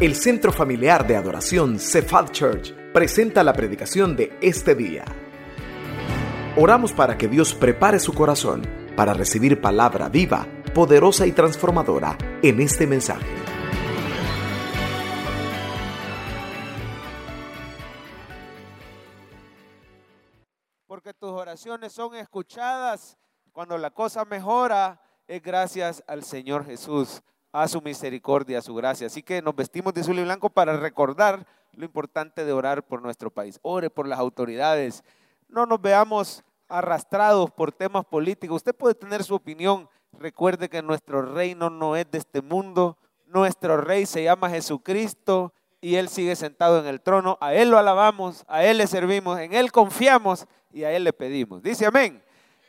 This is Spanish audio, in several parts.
El Centro Familiar de Adoración Cefal Church presenta la predicación de este día. Oramos para que Dios prepare su corazón para recibir palabra viva, poderosa y transformadora en este mensaje. Porque tus oraciones son escuchadas. Cuando la cosa mejora, es gracias al Señor Jesús, a su misericordia, a su gracia. Así que nos vestimos de azul y blanco para recordar lo importante de orar por nuestro país. Ore por las autoridades. No nos veamos arrastrados por temas políticos. Usted puede tener su opinión. Recuerde que nuestro reino no es de este mundo. Nuestro rey se llama Jesucristo y Él sigue sentado en el trono. A Él lo alabamos, a Él le servimos, en Él confiamos y a Él le pedimos. Dice amén.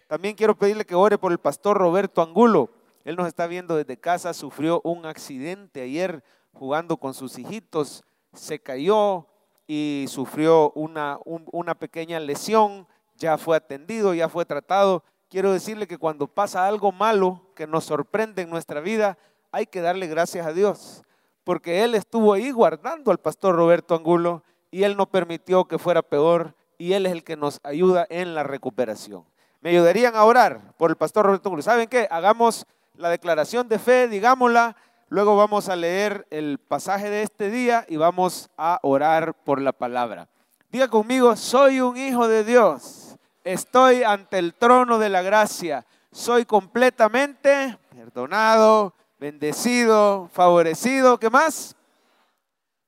También quiero pedirle que ore por el pastor Roberto Angulo. Él nos está viendo desde casa, sufrió un accidente ayer jugando con sus hijitos, se cayó y sufrió una pequeña lesión, ya fue atendido, ya fue tratado. Quiero decirle que cuando pasa algo malo que nos sorprende en nuestra vida, hay que darle gracias a Dios, porque Él estuvo ahí guardando al pastor Roberto Angulo y Él no permitió que fuera peor y Él es el que nos ayuda en la recuperación. ¿Me ayudarían a orar por el pastor Roberto Angulo? ¿Saben qué? Hagamos la declaración de fe, digámosla, luego vamos a leer el pasaje de este día y vamos a orar por la palabra. Diga conmigo, soy un hijo de Dios, estoy ante el trono de la gracia, soy completamente perdonado, bendecido, favorecido, ¿qué más?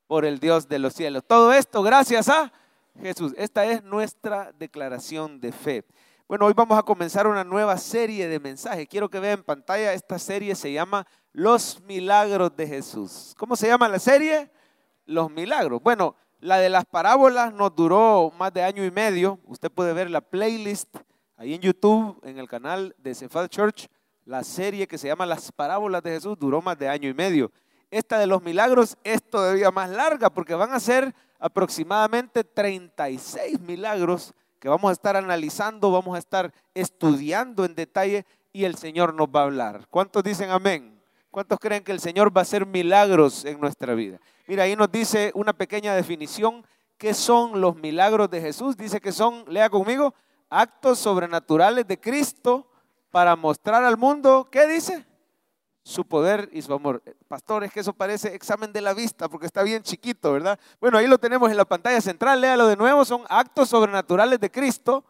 Por el Dios de los cielos. Todo esto gracias a Jesús. Esta es nuestra declaración de fe. Bueno, hoy vamos a comenzar una nueva serie de mensajes. Quiero que vean en pantalla, esta serie se llama Los Milagros de Jesús. ¿Cómo se llama la serie? Los Milagros. Bueno, la de las parábolas nos duró más de 1.5 años. Usted puede ver la playlist ahí en YouTube, en el canal de Cefal Church. La serie que se llama Las Parábolas de Jesús duró más de 1.5 años. Esta de los milagros es todavía más larga porque van a ser aproximadamente 36 milagros que vamos a estar analizando, vamos a estar estudiando en detalle y el Señor nos va a hablar. ¿Cuántos dicen amén? ¿Cuántos creen que el Señor va a hacer milagros en nuestra vida? Mira, ahí nos dice una pequeña definición. ¿Qué son los milagros de Jesús? Dice que son, lea conmigo, actos sobrenaturales de Cristo para mostrar al mundo, ¿qué dice? Su poder y su amor. Pastor, es que eso parece examen de la vista porque está bien chiquito, ¿verdad? Bueno, ahí lo tenemos en la pantalla central, léalo de nuevo, son actos sobrenaturales de Cristo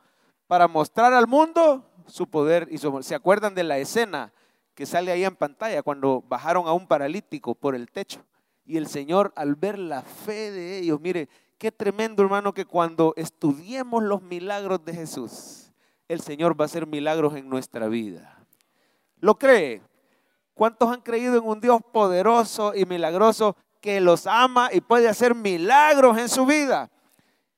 para mostrar al mundo su poder y su amor. ¿Se acuerdan de la escena que sale ahí en pantalla cuando bajaron a un paralítico por el techo? Y el Señor, al ver la fe de ellos, mire, qué tremendo, hermano, que cuando estudiemos los milagros de Jesús, el Señor va a hacer milagros en nuestra vida. ¿Lo cree? ¿Cuántos han creído en un Dios poderoso y milagroso que los ama y puede hacer milagros en su vida?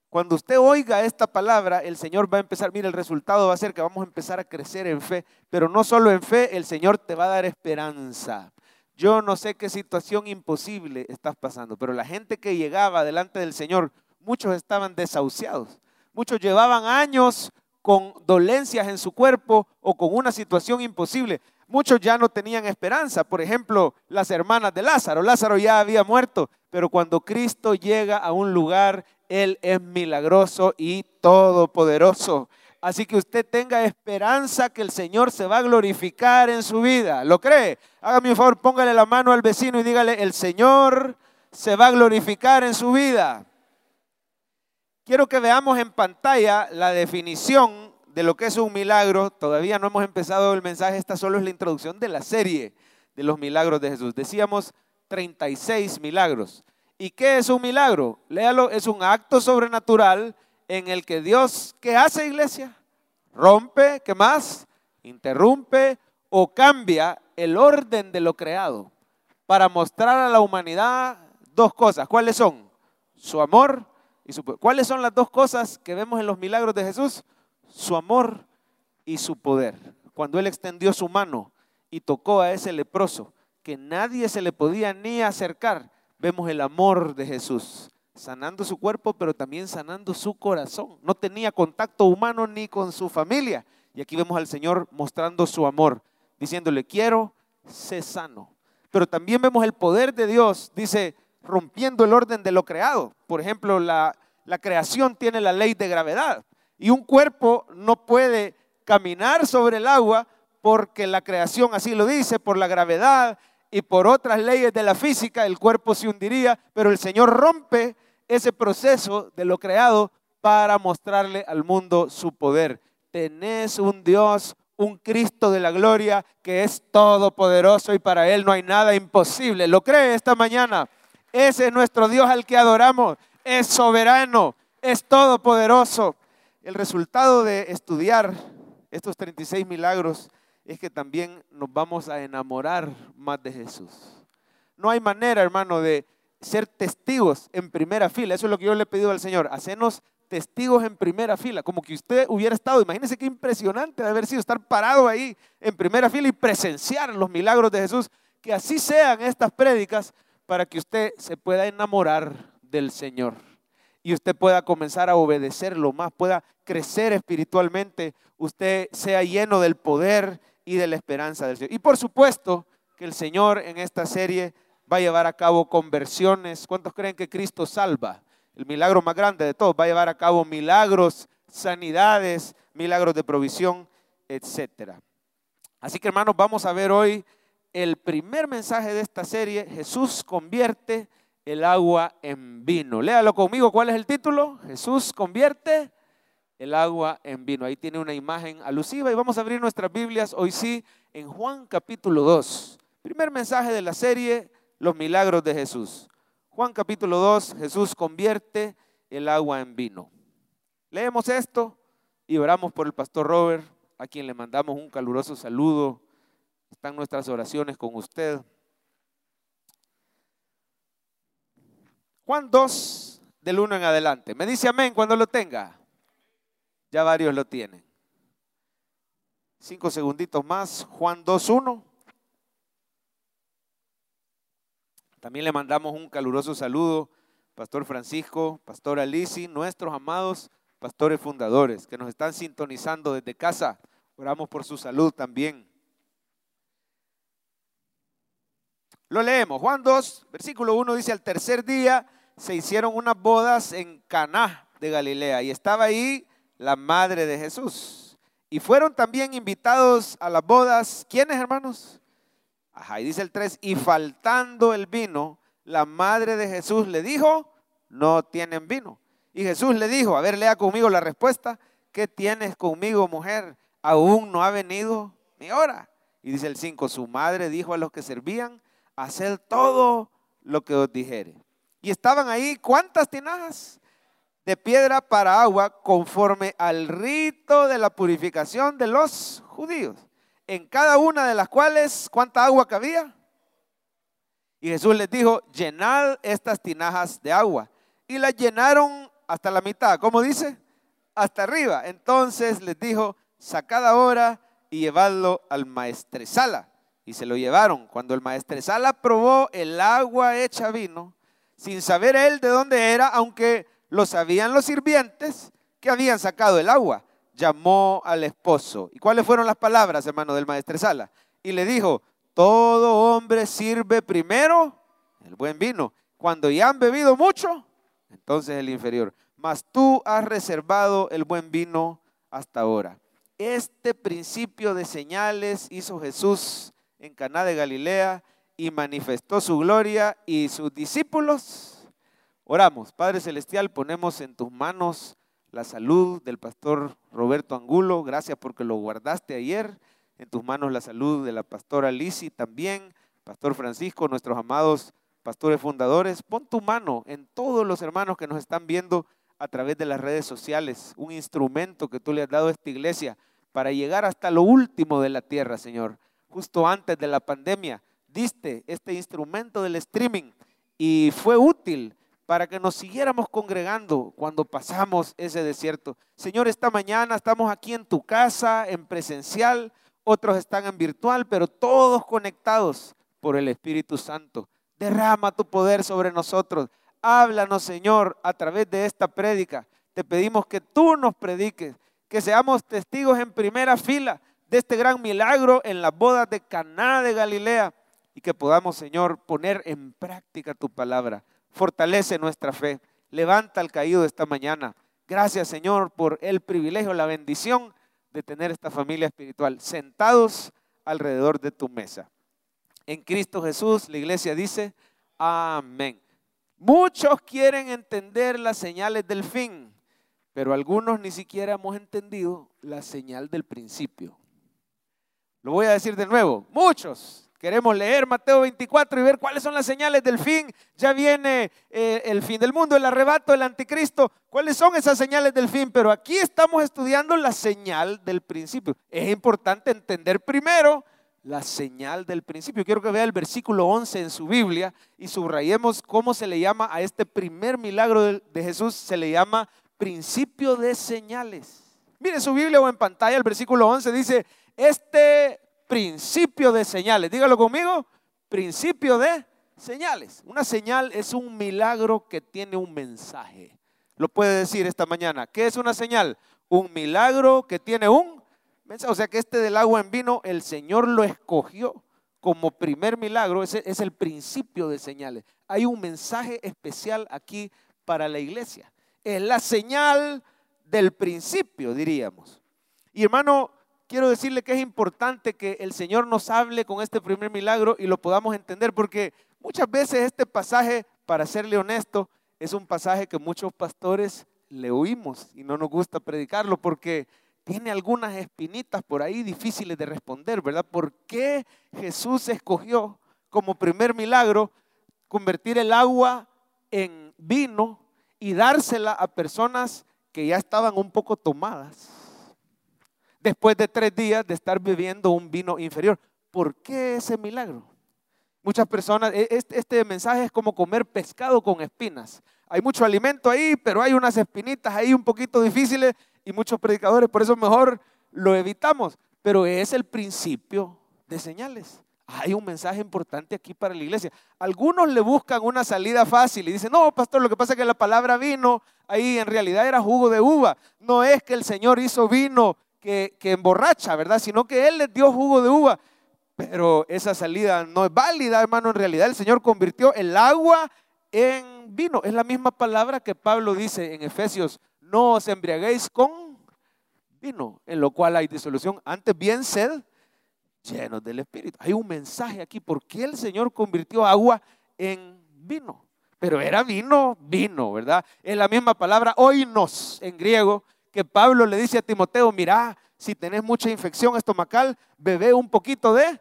Cuando usted oiga esta palabra, el Señor va a empezar, mire, el resultado va a ser que vamos a empezar a crecer en fe, pero no solo en fe, el Señor te va a dar esperanza. Yo no sé qué situación imposible estás pasando, pero la gente que llegaba delante del Señor, muchos estaban desahuciados, muchos llevaban años con dolencias en su cuerpo o con una situación imposible. Muchos ya no tenían esperanza, por ejemplo, las hermanas de Lázaro. Lázaro ya había muerto, pero cuando Cristo llega a un lugar, Él es milagroso y todopoderoso. Así que usted tenga esperanza que el Señor se va a glorificar en su vida. ¿Lo cree? Hágame un favor, póngale la mano al vecino y dígale, el Señor se va a glorificar en su vida. Quiero que veamos en pantalla la definición de lo que es un milagro. Todavía no hemos empezado el mensaje, esta solo es la introducción de la serie de los milagros de Jesús. Decíamos 36 milagros. ¿Y qué es un milagro? Léalo, es un acto sobrenatural en el que Dios, ¿qué hace, iglesia? Rompe, ¿qué más? Interrumpe o cambia el orden de lo creado para mostrar a la humanidad dos cosas. ¿Cuáles son? Su amor y su poder. ¿Cuáles son las dos cosas que vemos en los milagros de Jesús? Su amor y su poder. Cuando Él extendió su mano y tocó a ese leproso, que nadie se le podía ni acercar, vemos el amor de Jesús, sanando su cuerpo, pero también sanando su corazón. No tenía contacto humano ni con su familia. Y aquí vemos al Señor mostrando su amor, diciéndole, quiero, sé sano. Pero también vemos el poder de Dios, dice, rompiendo el orden de lo creado. Por ejemplo, la creación tiene la ley de gravedad y un cuerpo no puede caminar sobre el agua porque la creación así lo dice, por la gravedad y por otras leyes de la física el cuerpo se hundiría, pero el Señor rompe ese proceso de lo creado para mostrarle al mundo su poder. Tenés un Dios, un Cristo de la gloria que es todopoderoso y para Él no hay nada imposible. ¿Lo cree esta mañana? Ese es nuestro Dios al que adoramos. Es soberano, es todopoderoso. El resultado de estudiar estos 36 milagros es que también nos vamos a enamorar más de Jesús. No hay manera, hermano, de ser testigos en primera fila. Eso es lo que yo le he pedido al Señor. Hacernos testigos en primera fila, como que usted hubiera estado. Imagínense qué impresionante de haber sido estar parado ahí en primera fila y presenciar los milagros de Jesús. Que así sean estas prédicas para que usted se pueda enamorar del Señor y usted pueda comenzar a obedecerlo más, pueda crecer espiritualmente, usted sea lleno del poder y de la esperanza del Señor. Y por supuesto que el Señor en esta serie va a llevar a cabo conversiones. ¿Cuántos creen que Cristo salva? El milagro más grande de todos, va a llevar a cabo milagros, sanidades, milagros de provisión, etc. Así que hermanos, vamos a ver hoy el primer mensaje de esta serie, Jesús convierte el agua en vino. Léalo conmigo, ¿cuál es el título? Jesús convierte el agua en vino. Ahí tiene una imagen alusiva y vamos a abrir nuestras Biblias hoy sí en Juan capítulo 2. Primer mensaje de la serie, los milagros de Jesús. Juan capítulo 2, Jesús convierte el agua en vino. Leemos esto y oramos por el pastor Robert, a quien le mandamos un caluroso saludo. Están nuestras oraciones con usted. Juan 2, del 1 en adelante. Me dice amén cuando lo tenga. Ya varios lo tienen. 5 segunditos más. Juan 2, 1. También le mandamos un caluroso saludo, pastor Francisco, pastora Lisi, nuestros amados pastores fundadores que nos están sintonizando desde casa. Oramos por su salud también. Lo leemos. Juan 2, versículo 1 dice, al tercer día se hicieron unas bodas en Caná de Galilea y estaba ahí la madre de Jesús. Y fueron también invitados a las bodas, ¿quiénes, hermanos? Ajá, y dice el 3, y faltando el vino, la madre de Jesús le dijo, no tienen vino. Y Jesús le dijo, a ver, lea conmigo la respuesta, ¿qué tienes conmigo, mujer? Aún no ha venido mi hora. Y dice el 5, su madre dijo a los que servían, haced todo lo que os dijere. Y estaban ahí, ¿cuántas tinajas? De piedra para agua, conforme al rito de la purificación de los judíos. En cada una de las cuales, ¿cuánta agua cabía? Y Jesús les dijo, llenad estas tinajas de agua. Y las llenaron hasta la mitad, ¿cómo dice? Hasta arriba. Entonces les dijo, sacad ahora y llevadlo al maestresala. Y se lo llevaron. Cuando el maestresala probó el agua hecha vino, sin saber él de dónde era, aunque lo sabían los sirvientes que habían sacado el agua, llamó al esposo. ¿Y cuáles fueron las palabras, hermano, del maestresala? Y le dijo, todo hombre sirve primero el buen vino. Cuando ya han bebido mucho, entonces el inferior. Mas tú has reservado el buen vino hasta ahora. Este principio de señales hizo Jesús en Caná de Galilea y manifestó su gloria y sus discípulos. Oramos, Padre Celestial, ponemos en tus manos la salud del pastor Roberto Angulo, gracias porque lo guardaste ayer. En tus manos la salud de la pastora Lisi también, pastor Francisco, nuestros amados pastores fundadores. Pon tu mano en todos los hermanos que nos están viendo a través de las redes sociales, un instrumento que tú le has dado a esta iglesia para llegar hasta lo último de la tierra, Señor. Justo antes de la pandemia, diste este instrumento del streaming y fue útil para que nos siguiéramos congregando cuando pasamos ese desierto. Señor, esta mañana estamos aquí en tu casa, en presencial, otros están en virtual, pero todos conectados por el Espíritu Santo. Derrama tu poder sobre nosotros. Háblanos, Señor, a través de esta prédica. Te pedimos que tú nos prediques, que seamos testigos en primera fila de este gran milagro en las bodas de Caná de Galilea y que podamos, Señor, poner en práctica tu palabra. fortalece nuestra fe, levanta al caído esta mañana. Gracias, Señor, por el privilegio, la bendición de tener esta familia espiritual sentados alrededor de tu mesa. En Cristo Jesús, la iglesia dice, amén. Muchos quieren entender las señales del fin, pero algunos ni siquiera hemos entendido la señal del principio. Lo voy a decir de nuevo, muchos queremos leer Mateo 24 y ver cuáles son las señales del fin. Ya viene el fin del mundo, el arrebato, el anticristo. ¿Cuáles son esas señales del fin? Pero aquí estamos estudiando la señal del principio. Es importante entender primero la señal del principio. Quiero que vea el versículo 11 en su Biblia y subrayemos cómo se le llama a este primer milagro de Jesús. Se le llama principio de señales. Mire su Biblia o en pantalla, el versículo 11 dice, este principio de señales, dígalo conmigo, principio de señales. Una señal es un milagro que tiene un mensaje. Lo puede decir esta mañana, ¿qué es una señal? Un milagro que tiene un mensaje. O sea que este del agua en vino, el Señor lo escogió como primer milagro. Ese es el principio de señales. Hay un mensaje especial aquí para la iglesia. Es la señal del principio, diríamos. Y hermano, quiero decirle que es importante que el Señor nos hable con este primer milagro y lo podamos entender, porque muchas veces este pasaje, para serle honesto, es un pasaje que muchos pastores le oímos y no nos gusta predicarlo porque tiene algunas espinitas por ahí difíciles de responder, ¿verdad? ¿Por qué Jesús escogió como primer milagro convertir el agua en vino y dársela a personas que ya estaban un poco tomadas? Después de 3 días de estar bebiendo un vino inferior. ¿Por qué ese milagro? Muchas personas, este mensaje es como comer pescado con espinas. Hay mucho alimento ahí, pero hay unas espinitas ahí un poquito difíciles y muchos predicadores, por eso mejor lo evitamos. Pero es el principio de señales. Hay un mensaje importante aquí para la iglesia. Algunos le buscan una salida fácil y dicen, no, pastor, lo que pasa es que la palabra vino, ahí en realidad era jugo de uva. No es que el Señor hizo vino que emborracha, ¿verdad? Sino que Él les dio jugo de uva. Pero esa salida no es válida, hermano. En realidad el Señor convirtió el agua en vino. Es la misma palabra que Pablo dice en Efesios, no os embriaguéis con vino, en lo cual hay disolución. Antes bien sed llenos del Espíritu. Hay un mensaje aquí, ¿por qué el Señor convirtió agua en vino? Pero era vino, ¿verdad? Es la misma palabra, oinos, en griego, que Pablo le dice a Timoteo, mira, si tenés mucha infección estomacal, bebé un poquito de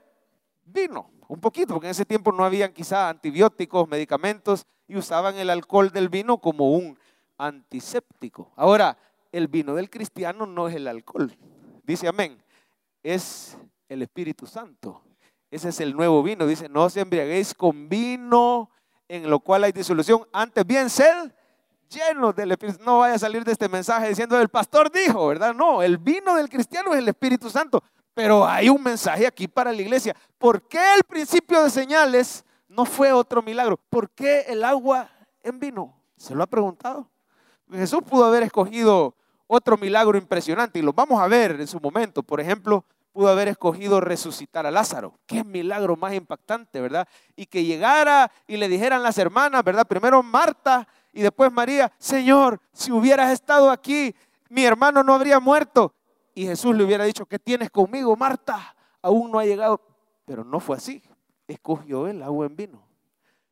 vino, un poquito, porque en ese tiempo no habían quizá antibióticos, medicamentos, y usaban el alcohol del vino como un antiséptico. Ahora, el vino del cristiano no es el alcohol, dice amén, es el Espíritu Santo. Ese es el nuevo vino, dice, no os embriaguéis con vino, en lo cual hay disolución, antes bien sed llenos del Espíritu. No vaya a salir de este mensaje diciendo el pastor dijo, ¿verdad? No, el vino del cristiano es el Espíritu Santo. Pero hay un mensaje aquí para la iglesia. ¿Por qué el principio de señales no fue otro milagro? ¿Por qué el agua en vino? ¿Se lo ha preguntado? Jesús pudo haber escogido otro milagro impresionante y lo vamos a ver en su momento. Por ejemplo, pudo haber escogido resucitar a Lázaro. Qué milagro más impactante, ¿verdad? Y que llegara y le dijeran las hermanas, ¿verdad? Primero Marta y después María, Señor, si hubieras estado aquí, mi hermano no habría muerto. Y Jesús le hubiera dicho, ¿qué tienes conmigo, Marta? Aún no ha llegado. Pero no fue así. Escogió el agua en vino.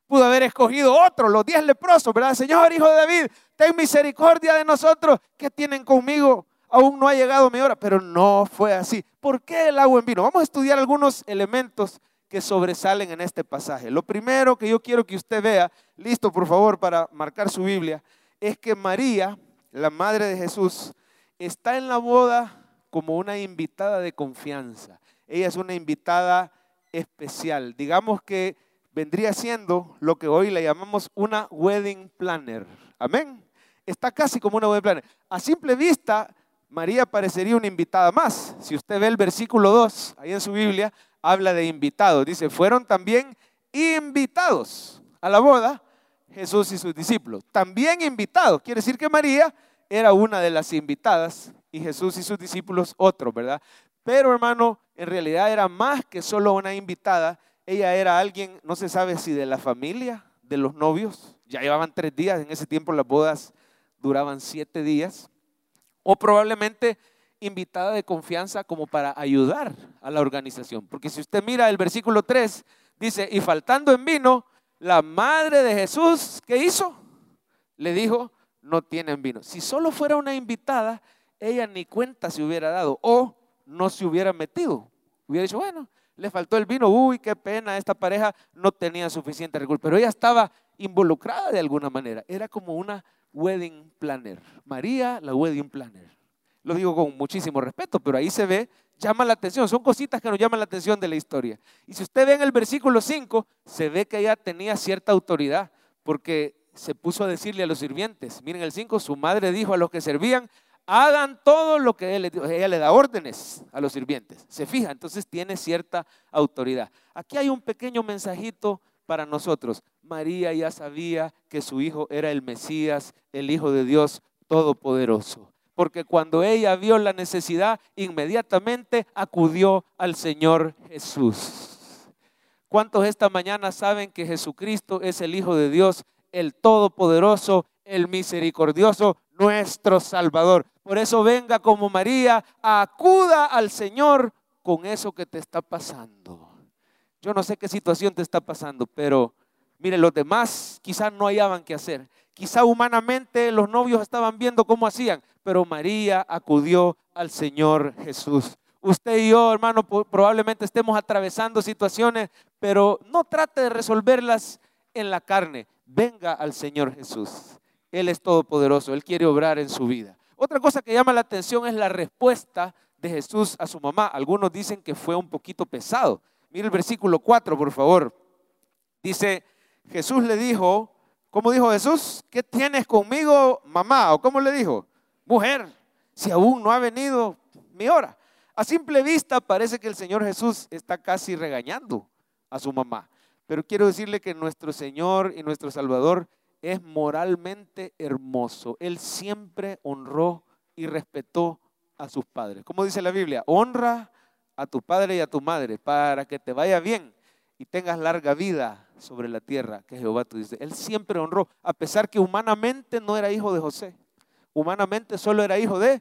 Pudo haber escogido otro, los 10 leprosos, ¿verdad? Señor, hijo de David, ten misericordia de nosotros. ¿Qué tienen conmigo? Aún no ha llegado mi hora, pero no fue así. ¿Por qué el agua en vino? Vamos a estudiar algunos elementos que sobresalen en este pasaje. Lo primero que yo quiero que usted vea, listo por favor para marcar su Biblia, es que María, la madre de Jesús, está en la boda como una invitada de confianza. Ella es una invitada especial. Digamos que vendría siendo lo que hoy le llamamos una wedding planner. Amén. Está casi como una wedding planner. A simple vista, María parecería una invitada más. Si usted ve el versículo 2, ahí en su Biblia, habla de invitados. Dice, fueron también invitados a la boda Jesús y sus discípulos. También invitados. Quiere decir que María era una de las invitadas y Jesús y sus discípulos otros, ¿verdad? Pero hermano, en realidad era más que solo una invitada. Ella era alguien, no se sabe si de la familia, de los novios. ya llevaban 3 días, en ese tiempo las bodas duraban 7 días, o probablemente invitada de confianza como para ayudar a la organización. Porque si usted mira el versículo 3, dice, y faltando en vino, la madre de Jesús, ¿qué hizo? Le dijo, no tienen vino. Si solo fuera una invitada, ella ni cuenta se hubiera dado o no se hubiera metido. Hubiera dicho, bueno, le faltó el vino, uy, qué pena, esta pareja no tenía suficiente recurso. Pero ella estaba involucrada de alguna manera, era como una wedding planner. María, la wedding planner. Lo digo con muchísimo respeto, pero ahí se ve, llama la atención, son cositas que nos llaman la atención de la historia. Y si usted ve en el versículo 5, se ve que ella tenía cierta autoridad, porque se puso a decirle a los sirvientes, miren el 5, su madre dijo a los que servían, hagan todo lo que él les dijo. Ella le da órdenes a los sirvientes, se fija, entonces tiene cierta autoridad. Aquí hay un pequeño mensajito para nosotros. María ya sabía que su hijo era el Mesías, el Hijo de Dios Todopoderoso, porque cuando ella vio la necesidad, inmediatamente acudió al Señor Jesús. ¿Cuántos esta mañana saben que Jesucristo es el Hijo de Dios, el Todopoderoso, el Misericordioso, nuestro Salvador? Por eso venga como María, acuda al Señor con eso que te está pasando. Yo no sé qué situación te está pasando, pero mire, los demás quizás no hallaban qué hacer. Quizá humanamente los novios estaban viendo cómo hacían, pero María acudió al Señor Jesús. Usted y yo, hermano, probablemente estemos atravesando situaciones, pero no trate de resolverlas en la carne. Venga al Señor Jesús. Él es todopoderoso, Él quiere obrar en su vida. Otra cosa que llama la atención es la respuesta de Jesús a su mamá. Algunos dicen que fue un poquito pesado. Mire el versículo 4, por favor. Dice, Jesús le dijo, ¿cómo dijo Jesús? ¿Qué tienes conmigo, mamá? ¿O cómo le dijo? Mujer, si aún no ha venido mi hora. A simple vista parece que el Señor Jesús está casi regañando a su mamá. Pero quiero decirle que nuestro Señor y nuestro Salvador es moralmente hermoso. Él siempre honró y respetó a sus padres. Como dice la Biblia, honra a tu padre y a tu madre para que te vaya bien y tengas larga vida sobre la tierra que Jehová te dice. Él siempre honró, a pesar que humanamente no era hijo de José. Humanamente solo era hijo de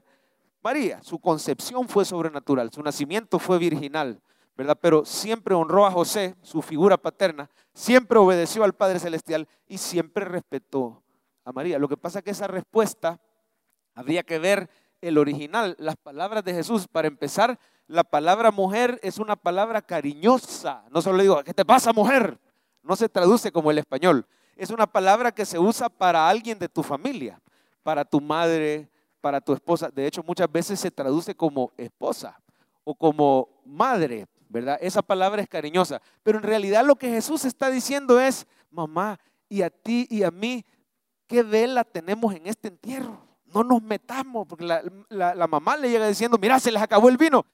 María. Su concepción fue sobrenatural, su nacimiento fue virginal, ¿verdad? Pero siempre honró a José, su figura paterna, siempre obedeció al Padre Celestial y siempre respetó a María. Lo que pasa es que esa respuesta, habría que ver el original, las palabras de Jesús. Para empezar, la palabra mujer es una palabra cariñosa. No solo digo, ¿qué te pasa, mujer? No se traduce como el español. Es una palabra que se usa para alguien de tu familia, para tu madre, para tu esposa. De hecho, muchas veces se traduce como esposa o como madre, ¿verdad? Esa palabra es cariñosa, pero en realidad lo que Jesús está diciendo es, mamá, y a ti y a mí, ¿qué vela tenemos en este entierro? No nos metamos, porque la mamá le llega diciendo, mira, se les acabó el vino,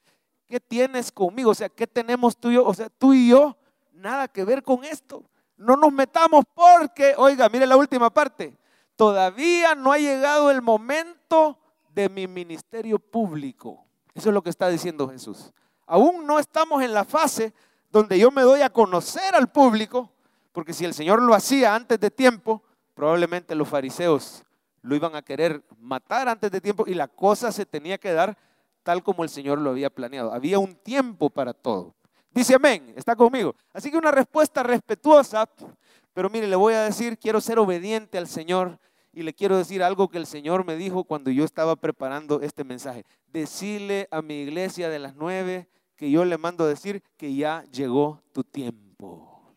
¿qué tienes conmigo? O sea, ¿qué tenemos tú y yo? O sea, tú y yo, nada que ver con esto, no nos metamos porque, oiga, mire la última parte, todavía no ha llegado el momento de mi ministerio público. Eso es lo que está diciendo Jesús. Aún no estamos en la fase donde yo me doy a conocer al público, porque si el Señor lo hacía antes de tiempo, probablemente los fariseos lo iban a querer matar antes de tiempo y la cosa se tenía que dar tal como el Señor lo había planeado. Había un tiempo para todo. Dice amén, está conmigo. Así que una respuesta respetuosa, pero mire, le voy a decir, quiero ser obediente al Señor y le quiero decir algo que el Señor me dijo cuando yo estaba preparando este mensaje. Decirle a mi iglesia de las 9:00, que yo le mando a decir que ya llegó tu tiempo.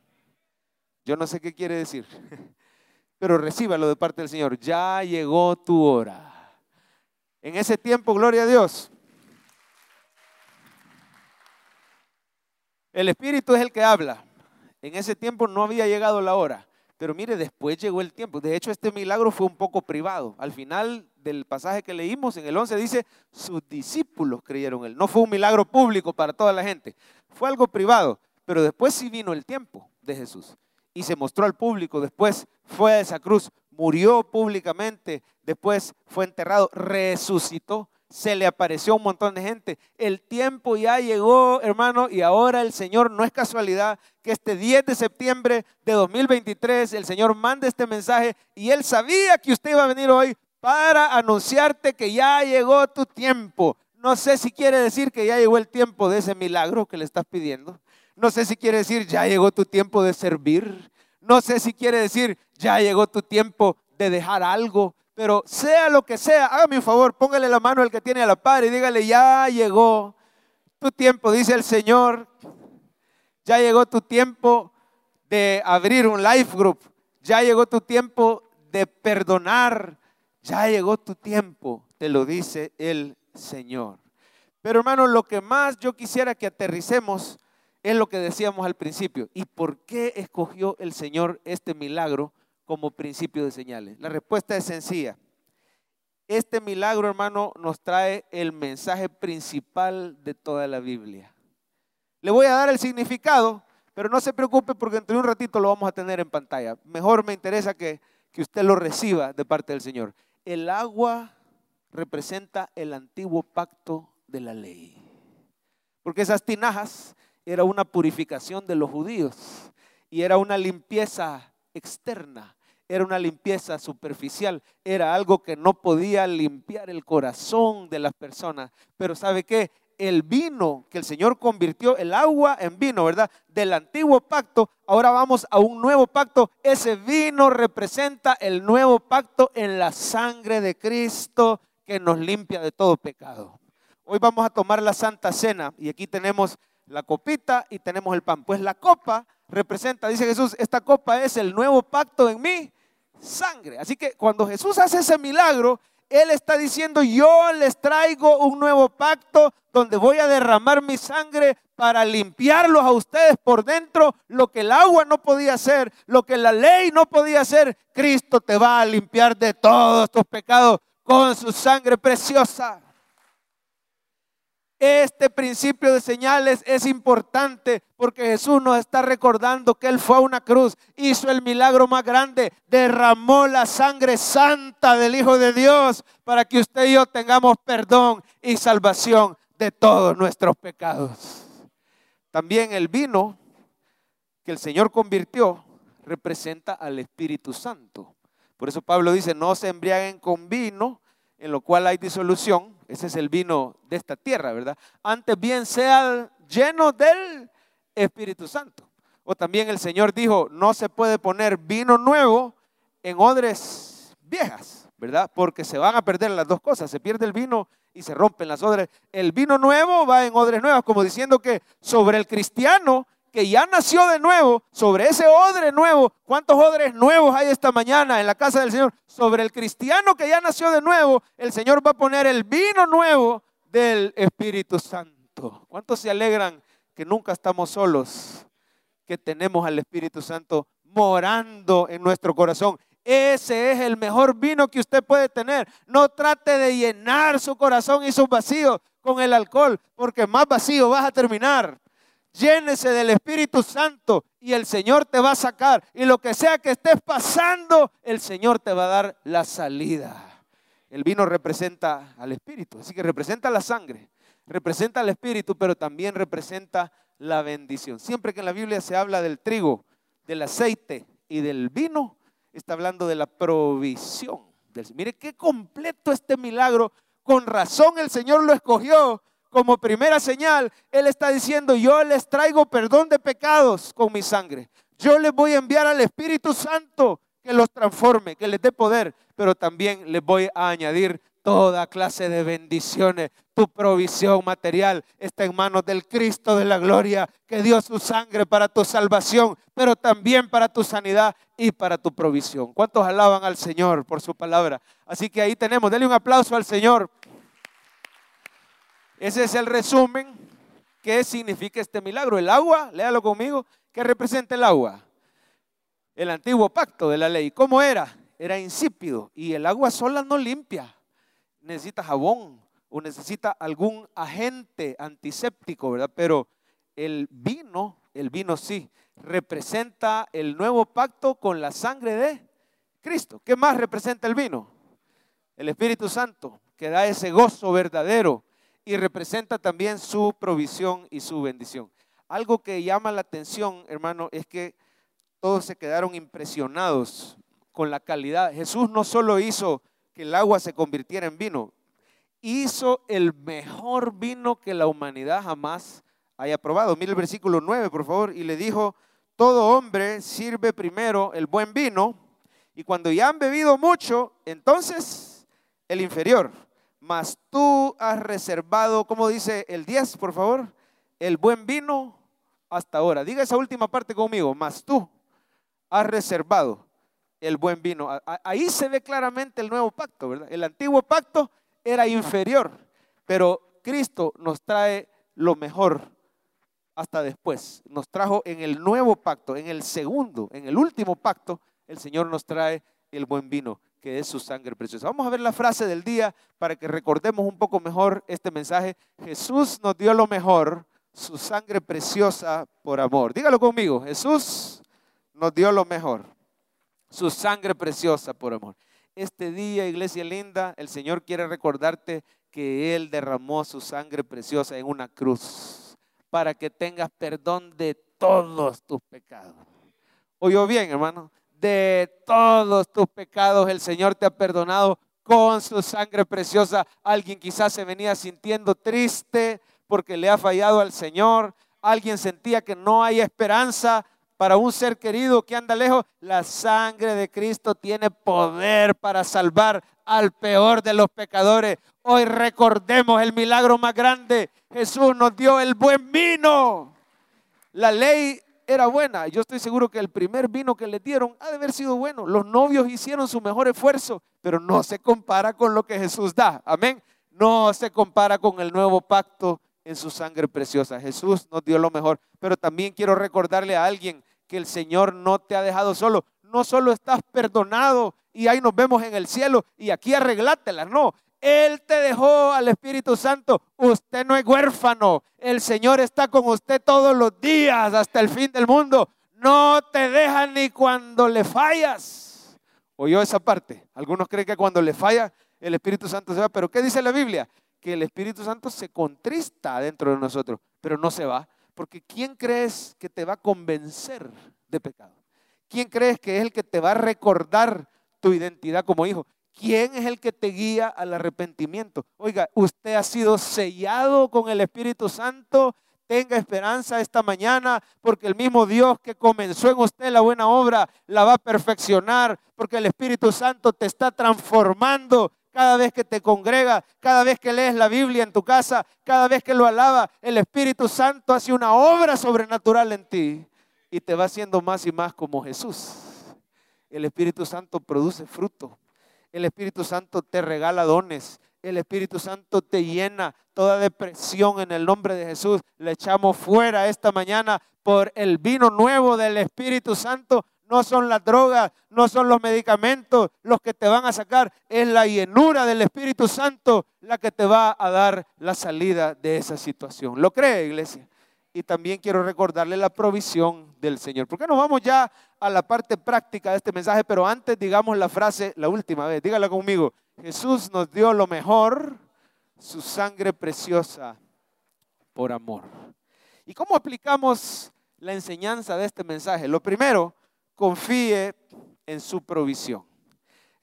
Yo no sé qué quiere decir, pero recíbalo de parte del Señor. Ya llegó tu hora. En ese tiempo, gloria a Dios. El Espíritu es el que habla. En ese tiempo no había llegado la hora, pero mire, después llegó el tiempo. De hecho, este milagro fue un poco privado. Al final del pasaje que leímos, en el 11 dice, sus discípulos creyeron en él. No fue un milagro público para toda la gente. Fue algo privado, pero después sí vino el tiempo de Jesús. Y se mostró al público, después fue a esa cruz, murió públicamente, después fue enterrado, resucitó se le apareció un montón de gente. El tiempo ya llegó, hermano, y ahora el Señor, no es casualidad que este 10 de septiembre de 2023 el Señor manda este mensaje, y Él sabía que usted iba a venir hoy para anunciarte que ya llegó tu tiempo. No sé si quiere decir que ya llegó el tiempo de ese milagro que le estás pidiendo. No sé si quiere decir ya llegó tu tiempo de servir. No sé si quiere decir ya llegó tu tiempo de dejar algo. Pero sea lo que sea, hágame un favor, póngale la mano al que tiene a la par y dígale: ya llegó tu tiempo, dice el Señor. Ya llegó tu tiempo de abrir un life group. Ya llegó tu tiempo de perdonar. Ya llegó tu tiempo, te lo dice el Señor. Pero hermano, lo que más yo quisiera que aterricemos es lo que decíamos al principio. ¿Y por qué escogió el Señor este milagro como principio de señales? La respuesta es sencilla. Este milagro, hermano, nos trae el mensaje principal de toda la Biblia. Le voy a dar el significado, pero no se preocupe porque entre un ratito lo vamos a tener en pantalla. Mejor me interesa que usted lo reciba de parte del Señor. El agua representa el antiguo pacto de la ley, porque esas tinajas era una purificación de los judíos y era una limpieza externa. Era una limpieza superficial, era algo que no podía limpiar el corazón de las personas. Pero ¿sabe qué? El vino que el Señor convirtió, el agua en vino, ¿verdad? Del antiguo pacto, ahora vamos a un nuevo pacto. Ese vino representa el nuevo pacto en la sangre de Cristo que nos limpia de todo pecado. Hoy vamos a tomar la Santa Cena y aquí tenemos la copita y tenemos el pan. Pues la copa representa, dice Jesús, esta copa es el nuevo pacto en mí. Sangre. Así que cuando Jesús hace ese milagro, Él está diciendo: yo les traigo un nuevo pacto donde voy a derramar mi sangre para limpiarlos a ustedes por dentro. Lo que el agua no podía hacer, lo que la ley no podía hacer, Cristo te va a limpiar de todos tus pecados con su sangre preciosa. Este principio de señales es importante porque Jesús nos está recordando que Él fue a una cruz, hizo el milagro más grande, derramó la sangre santa del Hijo de Dios para que usted y yo tengamos perdón y salvación de todos nuestros pecados. También el vino que el Señor convirtió representa al Espíritu Santo. Por eso Pablo dice: no se embriaguen con vino, en lo cual hay disolución. Ese es el vino de esta tierra, ¿verdad? Antes bien, sean llenos del Espíritu Santo. O también el Señor dijo: no se puede poner vino nuevo en odres viejas, ¿verdad? Porque se van a perder las dos cosas. Se pierde el vino y se rompen las odres. El vino nuevo va en odres nuevas, como diciendo que sobre el cristiano que ya nació de nuevo, sobre ese odre nuevo. ¿Cuántos odres nuevos hay esta mañana en la casa del Señor? Sobre el cristiano que ya nació de nuevo, el Señor va a poner el vino nuevo del Espíritu Santo. ¿Cuántos se alegran que nunca estamos solos, que tenemos al Espíritu Santo morando en nuestro corazón? Ese es el mejor vino que usted puede tener. No trate de llenar su corazón y sus vacíos con el alcohol, porque más vacío vas a terminar. Llénese del Espíritu Santo y el Señor te va a sacar. Y lo que sea que estés pasando, el Señor te va a dar la salida. El vino representa al Espíritu, así que representa la sangre, representa al Espíritu, pero también representa la bendición. Siempre que en la Biblia se habla del trigo, del aceite y del vino, está hablando de la provisión. Mire qué completo este milagro. Con razón el Señor lo escogió como primera señal. Él está diciendo: yo les traigo perdón de pecados con mi sangre. Yo les voy a enviar al Espíritu Santo que los transforme, que les dé poder. Pero también les voy a añadir toda clase de bendiciones. Tu provisión material está en manos del Cristo de la gloria, que dio su sangre para tu salvación, pero también para tu sanidad y para tu provisión. ¿Cuántos alaban al Señor por su palabra? Así que ahí tenemos, denle un aplauso al Señor. Ese es el resumen. ¿Qué significa este milagro? El agua, léalo conmigo. ¿Qué representa el agua? El antiguo pacto de la ley. ¿Cómo era? Era insípido. Y el agua sola no limpia. Necesita jabón o necesita algún agente antiséptico, ¿verdad? Pero el vino sí, representa el nuevo pacto con la sangre de Cristo. ¿Qué más representa el vino? El Espíritu Santo. que da ese gozo verdadero y representa también su provisión y su bendición. Algo que llama la atención, hermano, es que todos se quedaron impresionados con la calidad. Jesús no solo hizo que el agua se convirtiera en vino, hizo el mejor vino que la humanidad jamás haya probado. Mire el versículo 9, por favor. Y le dijo, todo hombre sirve primero el buen vino, y cuando ya han bebido mucho, entonces el inferior. Mas tú has reservado, ¿cómo dice el 10, por favor? El buen vino hasta ahora. Diga esa última parte conmigo. Mas tú has reservado el buen vino. Ahí se ve claramente el nuevo pacto, ¿verdad? El antiguo pacto era inferior, pero Cristo nos trae lo mejor hasta después. Nos trajo en el nuevo pacto, en el segundo, en el último pacto, el Señor nos trae el buen vino, que es su sangre preciosa. Vamos a ver la frase del día para que recordemos un poco mejor este mensaje. Jesús nos dio lo mejor, su sangre preciosa por amor. Dígalo conmigo, Jesús nos dio lo mejor, su sangre preciosa por amor. Este día, iglesia linda, el Señor quiere recordarte que Él derramó su sangre preciosa en una cruz para que tengas perdón de todos tus pecados. ¿Oyó bien, hermano? De todos tus pecados el Señor te ha perdonado con su sangre preciosa. Alguien quizás se venía sintiendo triste porque le ha fallado al Señor. Alguien sentía que no hay esperanza para un ser querido que anda lejos. La sangre de Cristo tiene poder para salvar al peor de los pecadores. Hoy recordemos el milagro más grande. Jesús nos dio el buen vino. La ley era buena. Yo estoy seguro que el primer vino que le dieron ha de haber sido bueno. Los novios hicieron su mejor esfuerzo, pero no se compara con lo que Jesús da. Amén. No se compara con el nuevo pacto en su sangre preciosa. Jesús nos dio lo mejor. Pero también quiero recordarle a alguien que el Señor no te ha dejado solo. No solo estás perdonado y ahí nos vemos en el cielo y aquí arreglátela. No, Él te dejó al Espíritu Santo. Usted no es huérfano. El Señor está con usted todos los días hasta el fin del mundo. No te deja ni cuando le fallas. ¿Oyó esa parte? Algunos creen que cuando le falla el Espíritu Santo se va. ¿Pero qué dice la Biblia? Que el Espíritu Santo se contrista dentro de nosotros, pero no se va. Porque ¿quién crees que te va a convencer de pecado? ¿Quién crees que es el que te va a recordar tu identidad como hijo? ¿Quién es el que te guía al arrepentimiento? Oiga, usted ha sido sellado con el Espíritu Santo. Tenga esperanza esta mañana, porque el mismo Dios que comenzó en usted la buena obra la va a perfeccionar, porque el Espíritu Santo te está transformando. Cada vez que te congrega, cada vez que lees la Biblia en tu casa, cada vez que lo alaba, el Espíritu Santo hace una obra sobrenatural en ti y te va haciendo más y más como Jesús. El Espíritu Santo produce fruto. El Espíritu Santo te regala dones. El Espíritu Santo te llena. Toda depresión en el nombre de Jesús la echamos fuera esta mañana por el vino nuevo del Espíritu Santo. No son las drogas, no son los medicamentos los que te van a sacar. Es la llenura del Espíritu Santo la que te va a dar la salida de esa situación. ¿Lo cree, iglesia? Y también quiero recordarle la provisión del Señor. ¿Por qué nos vamos ya a la parte práctica de este mensaje? Pero antes digamos la frase la última vez. Dígala conmigo. Jesús nos dio lo mejor, su sangre preciosa por amor. ¿Y cómo aplicamos la enseñanza de este mensaje? Lo primero, confíe en su provisión.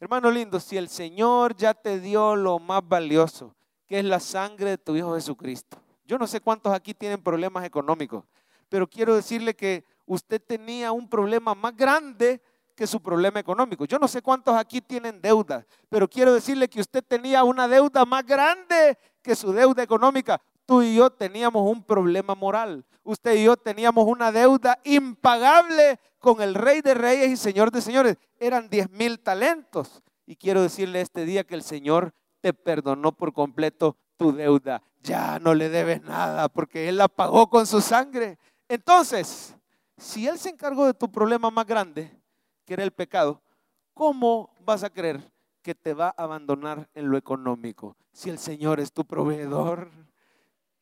Hermano lindo, si el Señor ya te dio lo más valioso, que es la sangre de tu Hijo Jesucristo. Yo no sé cuántos aquí tienen problemas económicos, pero quiero decirle que usted tenía un problema más grande que su problema económico. Yo no sé cuántos aquí tienen deudas, pero quiero decirle que usted tenía una deuda más grande que su deuda económica. Tú y yo teníamos un problema moral. Usted y yo teníamos una deuda impagable con el Rey de Reyes y Señor de Señores. Eran 10,000 talentos. Y quiero decirle este día que el Señor te perdonó por completo tu deuda. Ya no le debes nada porque Él la pagó con su sangre. Entonces, si Él se encargó de tu problema más grande, que era el pecado, ¿cómo vas a creer que te va a abandonar en lo económico? Si el Señor es tu proveedor,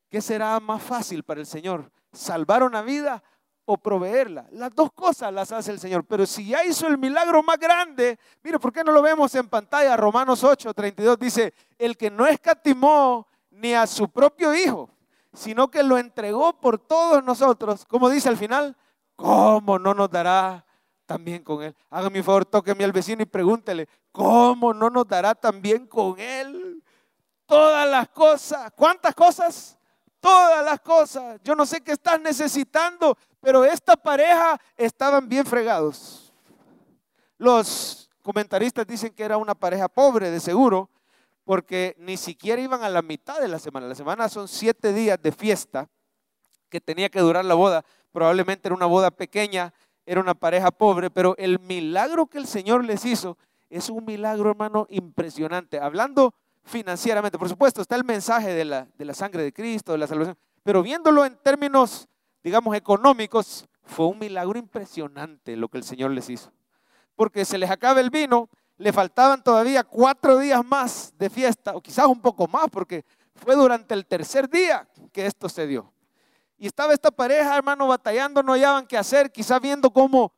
¿qué será más fácil para el Señor? ¿Salvar una vida o proveerla. Las dos cosas las hace el Señor. Pero si ya hizo el milagro más grande, mire, ¿por qué no lo vemos en pantalla? Romanos 8:32 dice, el que no escatimó ni a su propio hijo, sino que lo entregó por todos nosotros. ¿Cómo dice al final? ¿Cómo no nos dará también con él? Hágame un favor, tóqueme al vecino y pregúntele, ¿cómo no nos dará también con él todas las cosas? ¿Cuántas cosas? Todas las cosas. Yo no sé qué estás necesitando, pero esta pareja estaban bien fregados. Los comentaristas dicen que era una pareja pobre, de seguro, porque ni siquiera iban a la mitad de la semana. La semana son 7 días de fiesta que tenía que durar la boda. Probablemente era una boda pequeña, era una pareja pobre, pero el milagro que el Señor les hizo es un milagro, hermano, impresionante. Hablando financieramente, por supuesto, está el mensaje de la sangre de Cristo, de la salvación, pero viéndolo en términos, digamos, económicos, fue un milagro impresionante lo que el Señor les hizo. Porque se les acaba el vino, le faltaban todavía 4 días más de fiesta, o quizás un poco más, porque fue durante el 3er día que esto se dio. Y estaba esta pareja, hermano, batallando, no hallaban qué hacer, quizás viendo cómo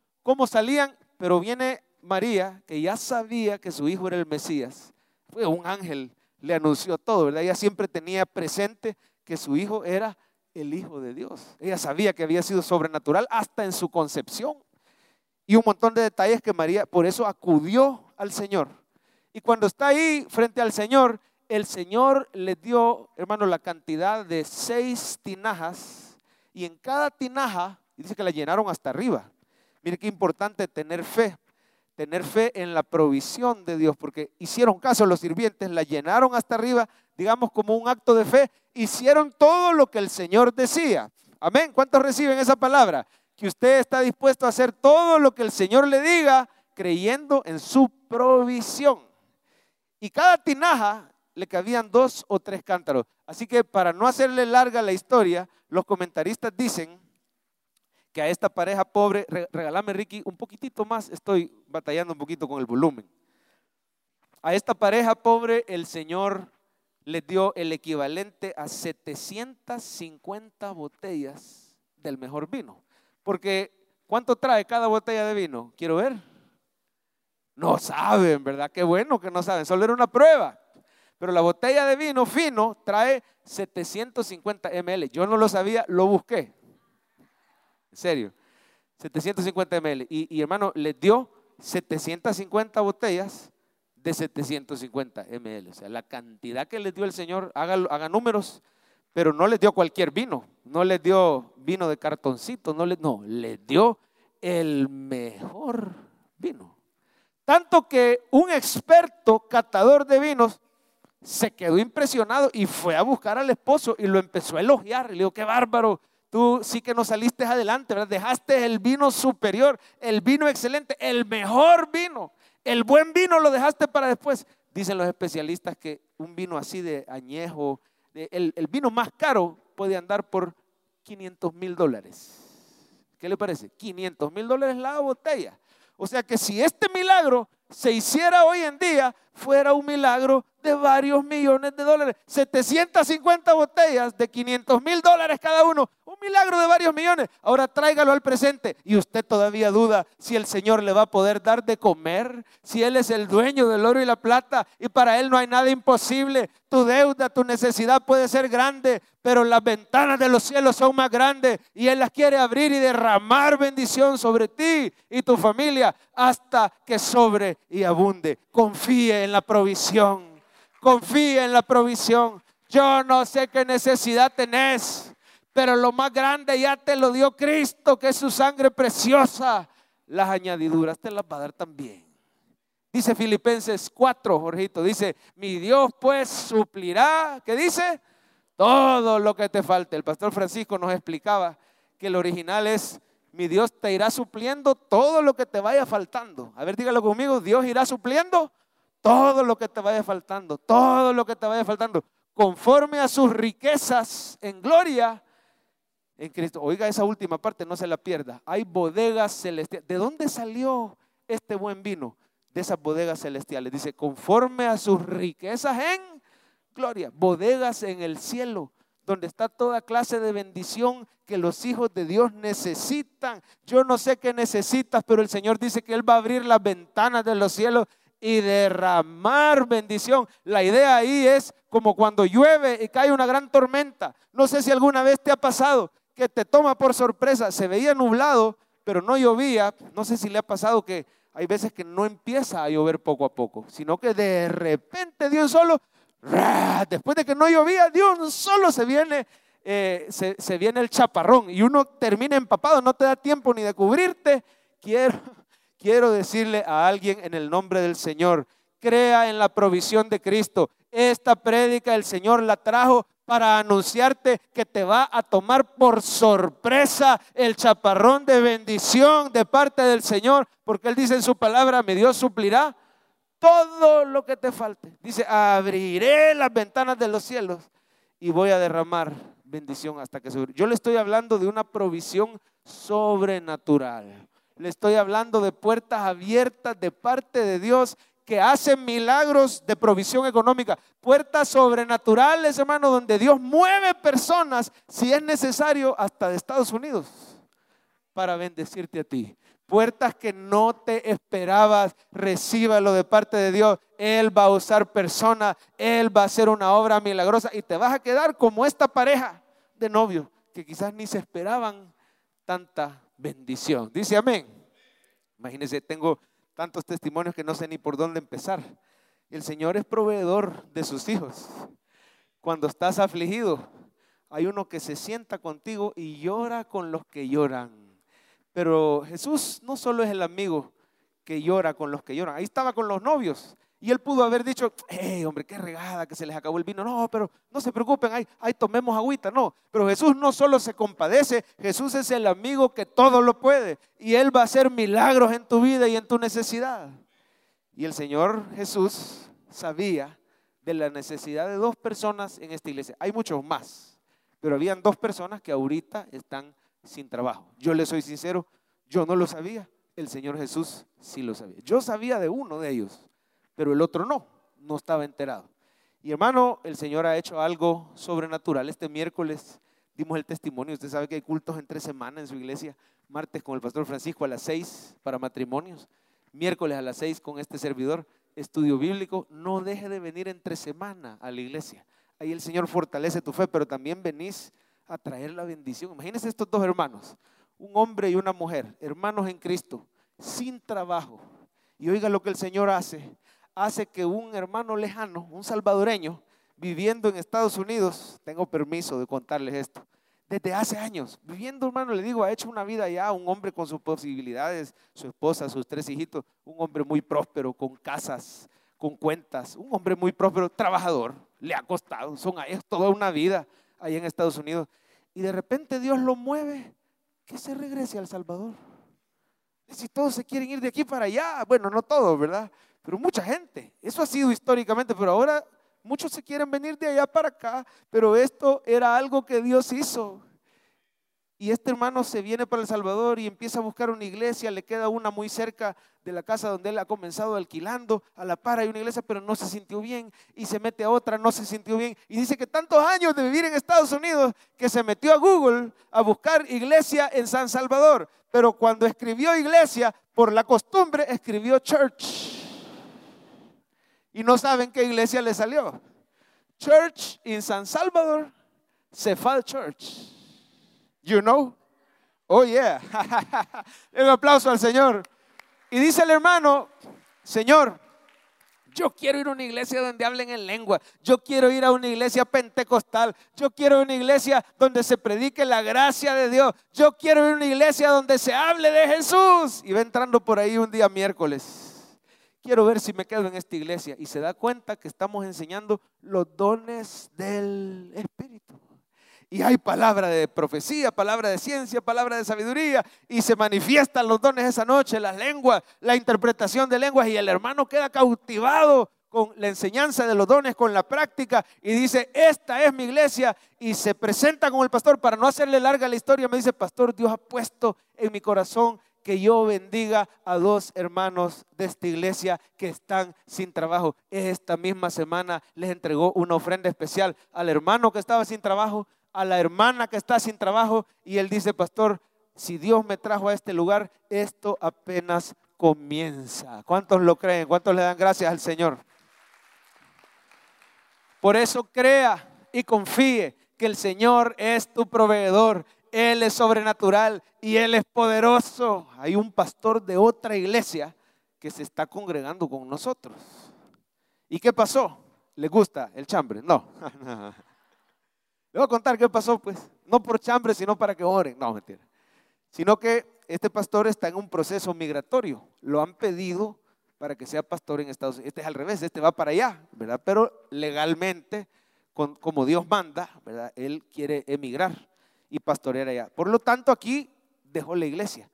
salían, pero viene María, que ya sabía que su hijo era el Mesías. Fue un ángel, le anunció todo, ¿verdad? Ella siempre tenía presente que su hijo era el Hijo de Dios. Ella sabía que había sido sobrenatural hasta en su concepción. Y un montón de detalles que María, por eso acudió al Señor. Y cuando está ahí frente al Señor, el Señor les dio, hermano, la cantidad de 6 tinajas. Y en cada tinaja, dice que la llenaron hasta arriba. Mire qué importante tener fe en la provisión de Dios, porque hicieron caso a los sirvientes, la llenaron hasta arriba, digamos como un acto de fe, hicieron todo lo que el Señor decía. Amén. ¿Cuántos reciben esa palabra? Que usted está dispuesto a hacer todo lo que el Señor le diga, creyendo en su provisión. Y cada tinaja le cabían 2 o 3 cántaros. Así que para no hacerle larga la historia, los comentaristas dicen que a esta pareja pobre, regálame Ricky un poquitito más, estoy batallando un poquito con el volumen. A esta pareja pobre el Señor les dio el equivalente a 750 botellas del mejor vino. Porque, ¿cuánto trae cada botella de vino? Quiero ver. No saben, ¿verdad? Qué bueno que no saben, solo era una prueba. Pero la botella de vino fino trae 750 ml. Yo no lo sabía, lo busqué. En serio, 750 ml. Y hermano, les dio 750 botellas de 750 ml. O sea, la cantidad que les dio el Señor, haga números, pero no les dio cualquier vino. No les dio vino de cartoncito, les dio el mejor vino. Tanto que un experto catador de vinos se quedó impresionado y fue a buscar al esposo y lo empezó a elogiar. Y le dijo, qué bárbaro. Tú sí que no saliste adelante, ¿verdad? Dejaste el vino superior, el vino excelente, el mejor vino, el buen vino lo dejaste para después. Dicen los especialistas que un vino así de añejo, el vino más caro puede andar por $500,000. ¿Qué le parece? $500,000 la botella. O sea que si este milagro se hiciera hoy en día, fuera un milagro de varios millones de dólares. 750 botellas de $500,000 cada uno, un milagro de varios millones. Ahora tráigalo al presente y usted todavía duda si el Señor le va a poder dar de comer, si Él es el dueño del oro y la plata y para Él no hay nada imposible. Tu deuda, tu necesidad puede ser grande, pero las ventanas de los cielos son más grandes y Él las quiere abrir y derramar bendición sobre ti y tu familia hasta que sobre y abunde. Confíe en la provisión, confíe en la provisión. Yo no sé qué necesidad tenés, pero lo más grande ya te lo dio Cristo, que es su sangre preciosa. Las añadiduras te las va a dar también. Dice Filipenses 4, Jorgito, dice, mi Dios pues suplirá, ¿qué dice? Todo lo que te falte. El pastor Francisco nos explicaba que el original es, mi Dios te irá supliendo todo lo que te vaya faltando. A ver, dígalo conmigo, Dios irá supliendo todo lo que te vaya faltando, todo lo que te vaya faltando, conforme a sus riquezas en gloria en Cristo. Oiga, esa última parte no se la pierda. Hay bodegas celestiales. ¿De dónde salió este buen vino? De esas bodegas celestiales. Dice, conforme a sus riquezas en gloria, bodegas en el cielo donde está toda clase de bendición que los hijos de Dios necesitan. Yo no sé qué necesitas, pero el Señor dice que Él va a abrir las ventanas de los cielos y derramar bendición. La idea ahí es como cuando llueve y cae una gran tormenta. No sé si alguna vez te ha pasado que te toma por sorpresa. Se veía nublado, pero no llovía. No sé si le ha pasado que hay veces que no empieza a llover poco a poco, sino que de repente de un solo, después de que no llovía, de un solo se viene el chaparrón y uno termina empapado. No te da tiempo ni de cubrirte. Quiero decirle a alguien en el nombre del Señor, crea en la provisión de Cristo. Esta prédica el Señor la trajo para anunciarte que te va a tomar por sorpresa el chaparrón de bendición de parte del Señor, porque Él dice en su palabra: mi Dios suplirá todo lo que te falte. Dice: abriré las ventanas de los cielos y voy a derramar bendición hasta que se... Yo le estoy hablando de una provisión sobrenatural. Le estoy hablando de puertas abiertas de parte de Dios que hacen milagros de provisión económica. Puertas sobrenaturales, hermano, donde Dios mueve personas, si es necesario, hasta de Estados Unidos, para bendecirte a ti. Puertas que no te esperabas, recíbalo de parte de Dios. Él va a usar personas, Él va a hacer una obra milagrosa y te vas a quedar como esta pareja de novios que quizás ni se esperaban tanta bendición. Dice amén. Imagínense, tengo tantos testimonios que no sé ni por dónde empezar. El Señor es proveedor de sus hijos. Cuando estás afligido, hay uno que se sienta contigo y llora con los que lloran. Pero Jesús no solo es el amigo que llora con los que lloran. Ahí estaba con los novios y Él pudo haber dicho: hey, hombre, qué regada que se les acabó el vino. No, pero no se preocupen, ahí tomemos agüita. No, pero Jesús no solo se compadece, Jesús es el amigo que todo lo puede. Y Él va a hacer milagros en tu vida y en tu necesidad. Y el Señor Jesús sabía de la necesidad de dos personas en esta iglesia. Hay muchos más, pero habían dos personas que ahorita están sin trabajo. Yo les soy sincero, yo no lo sabía. El Señor Jesús sí lo sabía. Yo sabía de uno de ellos, pero el otro no estaba enterado. Y hermano, el Señor ha hecho algo sobrenatural. Este miércoles dimos el testimonio. Usted sabe que hay cultos entre semana en su iglesia. Martes con el pastor Francisco a las 6 para matrimonios. Miércoles a las 6 con este servidor, estudio bíblico. No deje de venir entre semana a la iglesia. Ahí el Señor fortalece tu fe, pero también venís a traer la bendición. Imagínense estos dos hermanos, un hombre y una mujer, hermanos en Cristo, sin trabajo. Y oiga lo que el Señor hace. Hace que un hermano lejano, un salvadoreño, viviendo en Estados Unidos, tengo permiso de contarles esto, desde hace años, viviendo, hermano, le digo, ha hecho una vida ya, un hombre con sus posibilidades, su esposa, sus 3 hijitos, un hombre muy próspero, con casas, con cuentas, un hombre muy próspero, trabajador, le ha costado, es toda una vida allá en Estados Unidos. Y de repente Dios lo mueve, que se regrese a El Salvador. Si todos se quieren ir de aquí para allá, bueno, no todos, ¿verdad?, pero mucha gente, eso ha sido históricamente, pero ahora muchos se quieren venir de allá para acá, pero esto era algo que Dios hizo. Y este hermano se viene para El Salvador y empieza a buscar una iglesia, le queda una muy cerca de la casa donde él ha comenzado alquilando, a la par hay una iglesia, pero no se sintió bien, y se mete a otra, no se sintió bien, y dice que tantos años de vivir en Estados Unidos, que se metió a Google a buscar iglesia en San Salvador, pero cuando escribió iglesia, por la costumbre escribió church. Y no saben qué iglesia le salió. Church in San Salvador, Cefal Church. You know? Oh yeah. Un aplauso al Señor. Y dice el hermano: Señor, yo quiero ir a una iglesia donde hablen en lengua. Yo quiero ir a una iglesia pentecostal. Yo quiero ir a una iglesia donde se predique la gracia de Dios. Yo quiero ir a una iglesia donde se hable de Jesús. Y va entrando por ahí un día miércoles. Quiero ver si me quedo en esta iglesia. Y se da cuenta que estamos enseñando los dones del Espíritu. Y hay palabra de profecía, palabra de ciencia, palabra de sabiduría. Y se manifiestan los dones esa noche, las lenguas, la interpretación de lenguas. Y el hermano queda cautivado con la enseñanza de los dones, con la práctica. Y dice: esta es mi iglesia. Y se presenta con el pastor. Para no hacerle larga la historia, me dice: pastor, Dios ha puesto en mi corazón que yo bendiga a 2 hermanos de esta iglesia que están sin trabajo. Esta misma semana les entregó una ofrenda especial al hermano que estaba sin trabajo, a la hermana que está sin trabajo y él dice, pastor, si Dios me trajo a este lugar, esto apenas comienza. ¿Cuántos lo creen? ¿Cuántos le dan gracias al Señor? Por eso crea y confíe que el Señor es tu proveedor. Él es sobrenatural y Él es poderoso. Hay un pastor de otra iglesia que se está congregando con nosotros. ¿Y qué pasó? ¿Le gusta el chambre? No. Le voy a contar qué pasó, pues. No por chambre, sino para que oren. No, mentira. Sino que este pastor está en un proceso migratorio. Lo han pedido para que sea pastor en Estados Unidos. Este es al revés, este va para allá, ¿verdad? Pero legalmente, como Dios manda, ¿verdad? Él quiere emigrar y pastorear allá. Por lo tanto, aquí dejó la iglesia,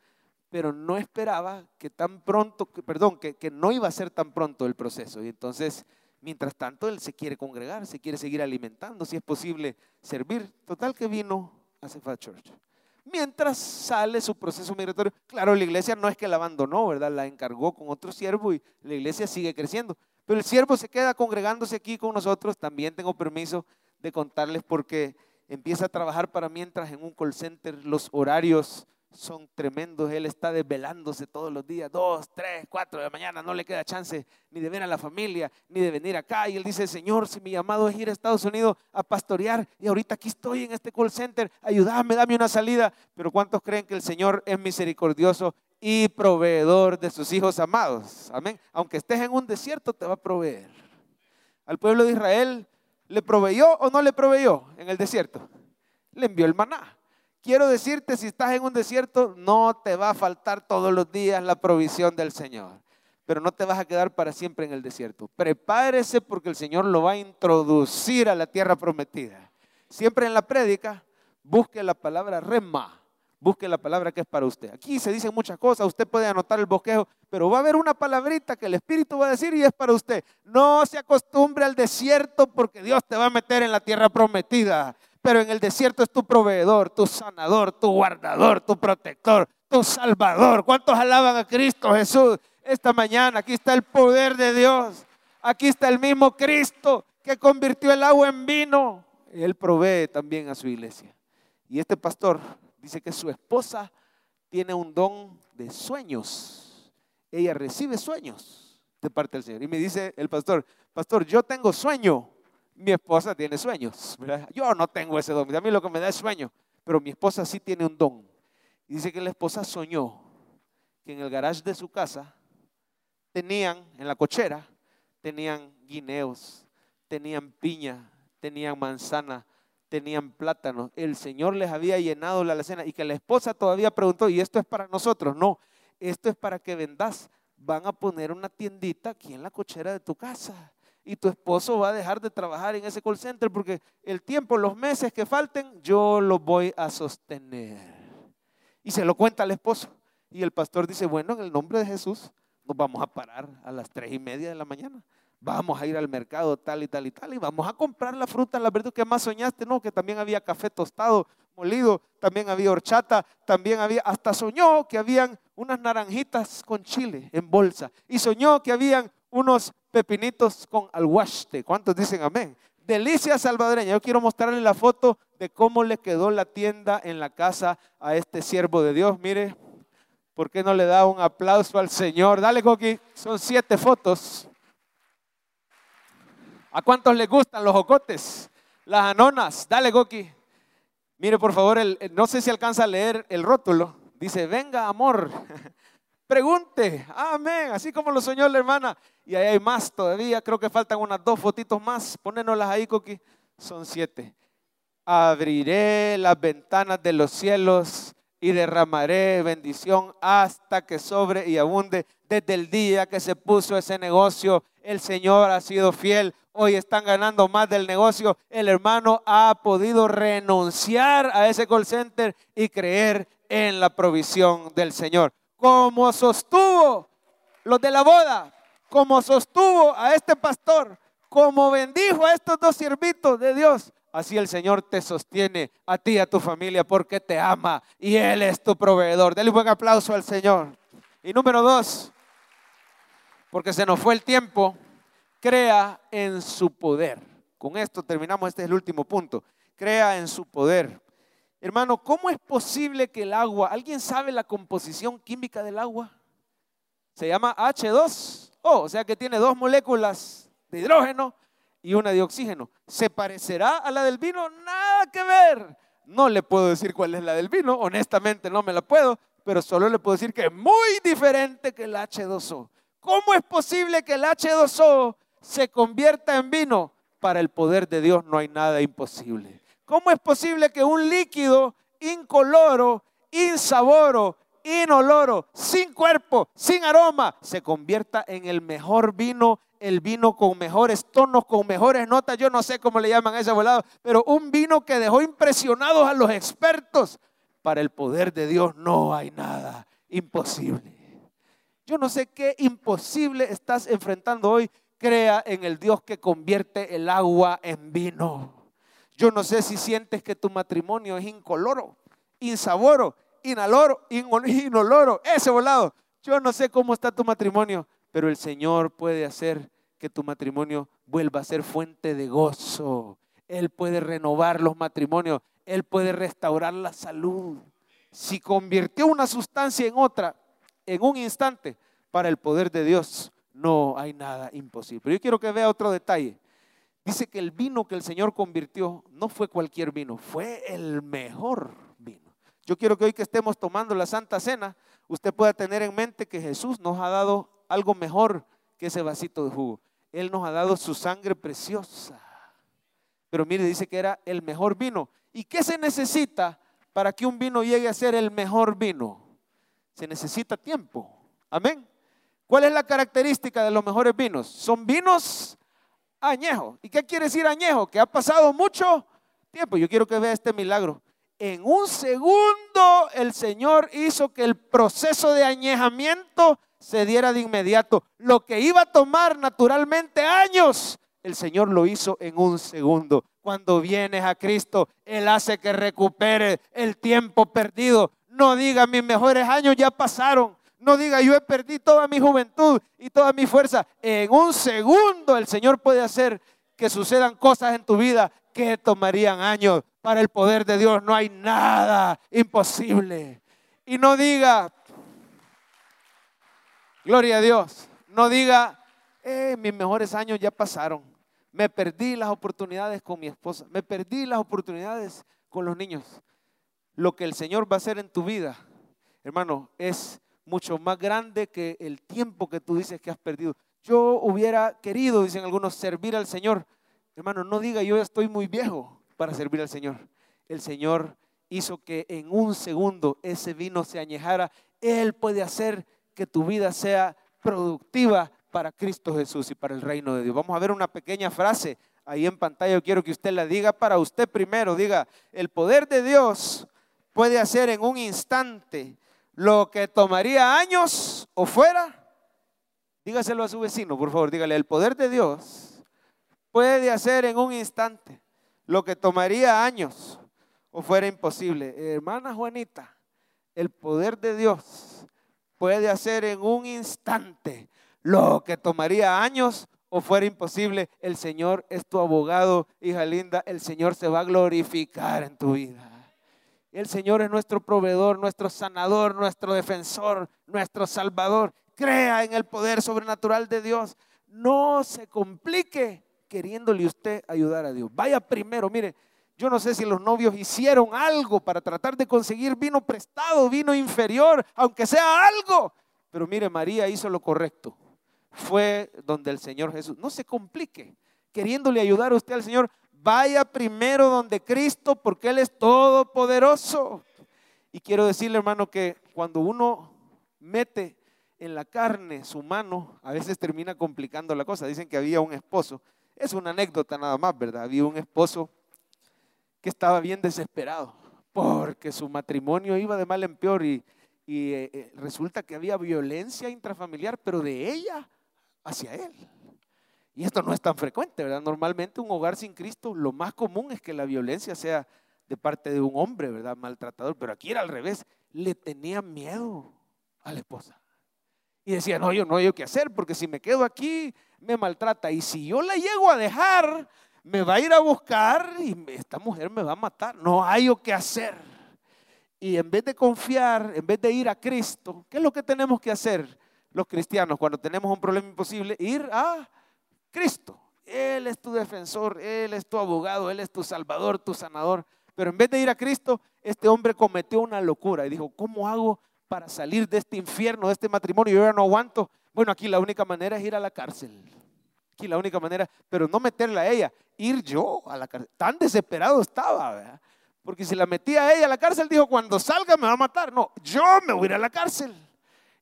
pero no esperaba que tan pronto, que no iba a ser tan pronto el proceso. Y entonces, mientras tanto, él se quiere congregar, se quiere seguir alimentando, si es posible servir. Total que vino a Cefal Church. Mientras sale su proceso migratorio, claro, la iglesia no es que la abandonó, ¿verdad? La encargó con otro siervo y la iglesia sigue creciendo. Pero el siervo se queda congregándose aquí con nosotros. También tengo permiso de contarles porque empieza a trabajar para mientras en un call center. Los horarios son tremendos. Él está desvelándose todos los días, 2, 3, 4 de la mañana. No le queda chance ni de ver a la familia, ni de venir acá. Y él dice, Señor, si mi llamado es ir a Estados Unidos a pastorear y ahorita aquí estoy en este call center, ayúdame, dame una salida. Pero ¿cuántos creen que el Señor es misericordioso y proveedor de sus hijos amados? Amén. Aunque estés en un desierto, te va a proveer. Al pueblo de Israel, ¿le proveyó o no le proveyó en el desierto? Le envió el maná. Quiero decirte, si estás en un desierto, no te va a faltar todos los días la provisión del Señor. Pero no te vas a quedar para siempre en el desierto. Prepárese porque el Señor lo va a introducir a la tierra prometida. Siempre en la prédica, busque la palabra rema. Busque la palabra que es para usted. Aquí se dicen muchas cosas, usted puede anotar el bosquejo, pero va a haber una palabrita que el Espíritu va a decir y es para usted. No se acostumbre al desierto porque Dios te va a meter en la tierra prometida. Pero en el desierto es tu proveedor, tu sanador, tu guardador, tu protector, tu salvador. ¿Cuántos alaban a Cristo Jesús esta mañana? Aquí está el poder de Dios. Aquí está el mismo Cristo que convirtió el agua en vino. Él provee también a su iglesia. Y este pastor dice que su esposa tiene un don de sueños. Ella recibe sueños de parte del Señor. Y me dice el pastor, pastor, yo tengo sueño. Mi esposa tiene sueños. ¿Verdad? Yo no tengo ese don. A mí lo que me da es sueño. Pero mi esposa sí tiene un don. Y dice que la esposa soñó que en el garage de su casa tenían, en la cochera, tenían guineos, tenían piña, tenían manzana, tenían plátanos, el Señor les había llenado la alacena y que la esposa todavía preguntó, ¿y esto es para nosotros? No, esto es para que vendas, van a poner una tiendita aquí en la cochera de tu casa y tu esposo va a dejar de trabajar en ese call center porque el tiempo, los meses que falten, yo lo voy a sostener. Y se lo cuenta al esposo y el pastor dice, bueno, en el nombre de Jesús nos vamos a parar a las 3:30 de la mañana. Vamos a ir al mercado tal y tal y tal y vamos a comprar la fruta, la verdura que más soñaste, no, que también había café tostado, molido, también había horchata, también había, hasta soñó que habían unas naranjitas con chile en bolsa y soñó que habían unos pepinitos con alguaste. ¿Cuántos dicen amén? Delicia salvadoreña. Yo quiero mostrarle la foto de cómo le quedó la tienda en la casa a este siervo de Dios. Mire, ¿por qué no le da un aplauso al Señor? Dale, Coqui, son 7 fotos. ¿A cuántos les gustan los jocotes? Las anonas. Dale, Coqui. Mire, por favor, no sé si alcanza a leer el rótulo. Dice, venga, amor. Pregunte. Amén. Así como lo soñó la hermana. Y ahí hay más todavía. Creo que faltan unas 2 fotitos más. Ponénoslas ahí, Coqui. Son 7. Abriré las ventanas de los cielos y derramaré bendición hasta que sobre y abunde. Desde el día que se puso ese negocio, el Señor ha sido fiel. Hoy están ganando más del negocio. El hermano ha podido renunciar a ese call center y creer en la provisión del Señor. Como sostuvo los de la boda, como sostuvo a este pastor, como bendijo a estos 2 siervitos de Dios, así el Señor te sostiene a ti y a tu familia porque te ama y Él es tu proveedor. Dale un buen aplauso al Señor. Y número 2, porque se nos fue el tiempo. Crea en su poder. Con esto terminamos, este es el último punto. crea en su poder. Hermano, ¿cómo es posible que el agua, alguien sabe la composición química del agua? Se llama H2O, o sea que tiene dos moléculas de hidrógeno y una de oxígeno. ¿Se parecerá a la del vino? Nada que ver. No le puedo decir cuál es la del vino, honestamente no me la puedo, pero solo le puedo decir que es muy diferente que el H2O. ¿Cómo es posible que el H2O se convierta en vino? Para el poder de Dios no hay nada imposible. ¿Cómo es posible que un líquido incoloro, insaboro, inoloro, sin cuerpo, sin aroma, se convierta en el mejor vino, el vino con mejores tonos, con mejores notas? Yo no sé cómo le llaman a ese volado, pero un vino que dejó impresionados a los expertos. Para el poder de Dios no hay nada imposible. Yo no sé qué imposible estás enfrentando hoy. Crea en el Dios que convierte el agua en vino. Yo no sé si sientes que tu matrimonio es incoloro, insaboro, inoloro, ese volado. Yo no sé cómo está tu matrimonio, pero el Señor puede hacer que tu matrimonio vuelva a ser fuente de gozo. Él puede renovar los matrimonios, Él puede restaurar la salud. Si convirtió una sustancia en otra, en un instante, para el poder de Dios no hay nada imposible. Pero yo quiero que vea otro detalle. Dice que el vino que el Señor convirtió no fue cualquier vino, fue el mejor vino. Yo quiero que hoy que estemos tomando la Santa Cena, usted pueda tener en mente que Jesús nos ha dado algo mejor que ese vasito de jugo. Él nos ha dado su sangre preciosa. Pero mire, dice que era el mejor vino. ¿Y qué se necesita para que un vino llegue a ser el mejor vino? Se necesita tiempo. Amén. ¿Cuál es la característica de los mejores vinos? Son vinos añejos. ¿Y qué quiere decir añejo? Que ha pasado mucho tiempo. Yo quiero que vea este milagro. En un segundo el Señor hizo que el proceso de añejamiento se diera de inmediato. Lo que iba a tomar naturalmente años, el Señor lo hizo en un segundo. Cuando vienes a Cristo, Él hace que recupere el tiempo perdido. No diga, mis mejores años ya pasaron. No diga, yo perdí toda mi juventud y toda mi fuerza. En un segundo el Señor puede hacer que sucedan cosas en tu vida que tomarían años. Para el poder de Dios no hay nada imposible. Y no diga, gloria a Dios, no diga, mis mejores años ya pasaron. Me perdí las oportunidades con mi esposa, me perdí las oportunidades con los niños. Lo que el Señor va a hacer en tu vida, hermano, es mucho más grande que el tiempo que tú dices que has perdido. Yo hubiera querido, dicen algunos, servir al Señor. Hermano, no diga, yo estoy muy viejo para servir al Señor. El Señor hizo que en un segundo ese vino se añejara. Él puede hacer que tu vida sea productiva para Cristo Jesús y para el reino de Dios. Vamos a ver una pequeña frase ahí en pantalla. Yo quiero que usted la diga para usted primero. Diga, el poder de Dios puede hacer en un instante lo que tomaría años o fuera. Dígaselo a su vecino, por favor. Dígale, el poder de Dios puede hacer en un instante lo que tomaría años o fuera imposible. Hermana Juanita, el poder de Dios puede hacer en un instante lo que tomaría años o fuera imposible. El Señor es tu abogado, hija linda. El Señor se va a glorificar en tu vida. El Señor es nuestro proveedor, nuestro sanador, nuestro defensor, nuestro salvador. Crea en el poder sobrenatural de Dios. No se complique queriéndole usted ayudar a Dios. Vaya primero, mire, yo no sé si los novios hicieron algo para tratar de conseguir vino prestado, vino inferior, aunque sea algo. Pero mire, María hizo lo correcto. Fue donde el Señor Jesús. No se complique queriéndole ayudar a usted al Señor. Vaya primero donde Cristo, porque Él es todopoderoso. Y quiero decirle, hermano, que cuando uno mete en la carne su mano, a veces termina complicando la cosa. Dicen que había un esposo. Es una anécdota nada más, ¿verdad? Había un esposo que estaba bien desesperado porque su matrimonio iba de mal en peor y resulta que había violencia intrafamiliar, pero de ella hacia él. Y esto no es tan frecuente, ¿verdad? Normalmente un hogar sin Cristo, lo más común es que la violencia sea de parte de un hombre, ¿verdad? Maltratador, pero aquí era al revés. Le tenía miedo a la esposa. Y decía, no, yo no hay qué hacer, porque si me quedo aquí me maltrata. Y si yo la llego a dejar, me va a ir a buscar y esta mujer me va a matar. No hay o qué hacer. Y en vez de confiar, en vez de ir a Cristo, ¿qué es lo que tenemos que hacer los cristianos cuando tenemos un problema imposible? Ir a Cristo. Él es tu defensor, Él es tu abogado, Él es tu salvador, tu sanador. Pero en vez de ir a Cristo, este hombre cometió una locura y dijo, ¿cómo hago para salir de este infierno, de este matrimonio? Yo ya no aguanto. Bueno, aquí la única manera es ir a la cárcel. Aquí la única manera, pero no meterla a ella, ir yo a la cárcel. Tan desesperado estaba, ¿verdad? Porque si la metía a ella a la cárcel, dijo, cuando salga me va a matar. No, yo me voy a ir a la cárcel.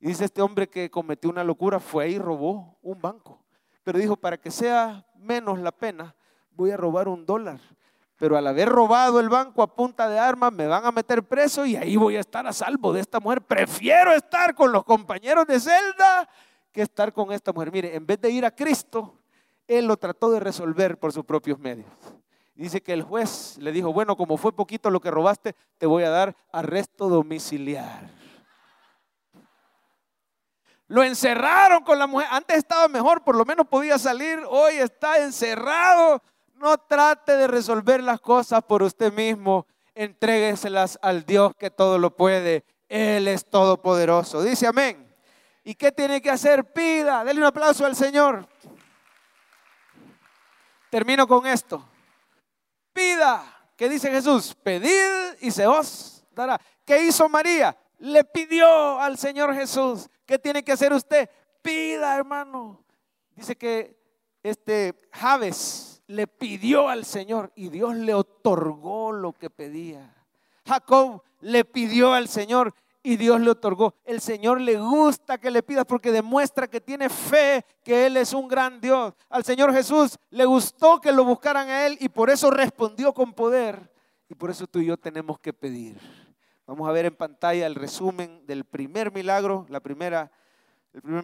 Y dice este hombre que cometió una locura, fue y robó un banco. Pero dijo, para que sea menos la pena, voy a robar $1. Pero al haber robado el banco a punta de armas, me van a meter preso y ahí voy a estar a salvo de esta mujer. Prefiero estar con los compañeros de celda que estar con esta mujer. Mire, en vez de ir a Cristo, él lo trató de resolver por sus propios medios. Dice que el juez le dijo, bueno, como fue poquito lo que robaste, te voy a dar arresto domiciliar. Lo encerraron con la mujer. Antes estaba mejor, por lo menos podía salir. Hoy está encerrado. No trate de resolver las cosas por usted mismo. Entrégueselas al Dios que todo lo puede. Él es todopoderoso. Dice amén. ¿Y qué tiene que hacer? Pida. Dele un aplauso al Señor. Termino con esto. Pida. ¿Qué dice Jesús? Pedid y se os dará. ¿Qué hizo María? Le pidió al Señor Jesús. ¿Qué tiene que hacer usted? Pida, hermano. Dice que Jabes le pidió al Señor y Dios le otorgó lo que pedía. Jacob le pidió al Señor y Dios le otorgó. El Señor le gusta que le pidas porque demuestra que tiene fe, que Él es un gran Dios. Al Señor Jesús le gustó que lo buscaran a Él y por eso respondió con poder. Y por eso tú y yo tenemos que pedir. Vamos a ver en pantalla el resumen del primer milagro, el primer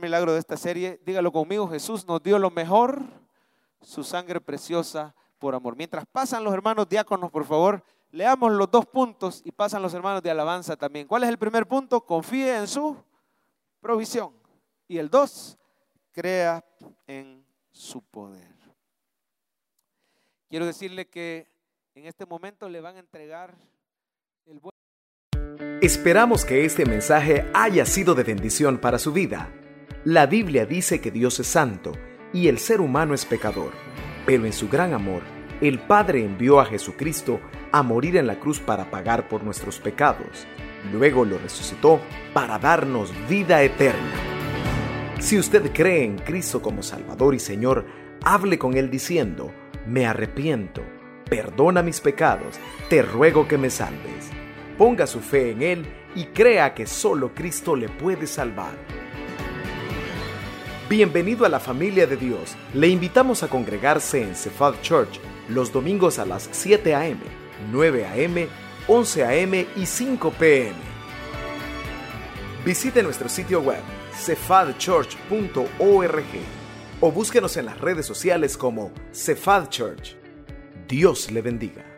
milagro de esta serie. Dígalo conmigo, Jesús nos dio lo mejor, su sangre preciosa por amor. Mientras pasan los hermanos diáconos, por favor, leamos los dos puntos y pasan los hermanos de alabanza también. ¿Cuál es el primer punto? Confíe en su provisión. Y el 2, crea en su poder. Quiero decirle que en este momento le van a entregar el buen... Esperamos que este mensaje haya sido de bendición para su vida. La Biblia dice que Dios es santo y el ser humano es pecador, pero en su gran amor, el Padre envió a Jesucristo a morir en la cruz para pagar por nuestros pecados. Luego lo resucitó para darnos vida eterna. Si usted cree en Cristo como Salvador y Señor, hable con Él diciendo, me arrepiento, perdona mis pecados, te ruego que me salves. Ponga su fe en Él y crea que solo Cristo le puede salvar. Bienvenido a la familia de Dios. Le invitamos a congregarse en Cefal Church los domingos a las 7 a.m., 9 a.m., 11 a.m. y 5 p.m. Visite nuestro sitio web cefalchurch.org o búsquenos en las redes sociales como Cefal Church. Dios le bendiga.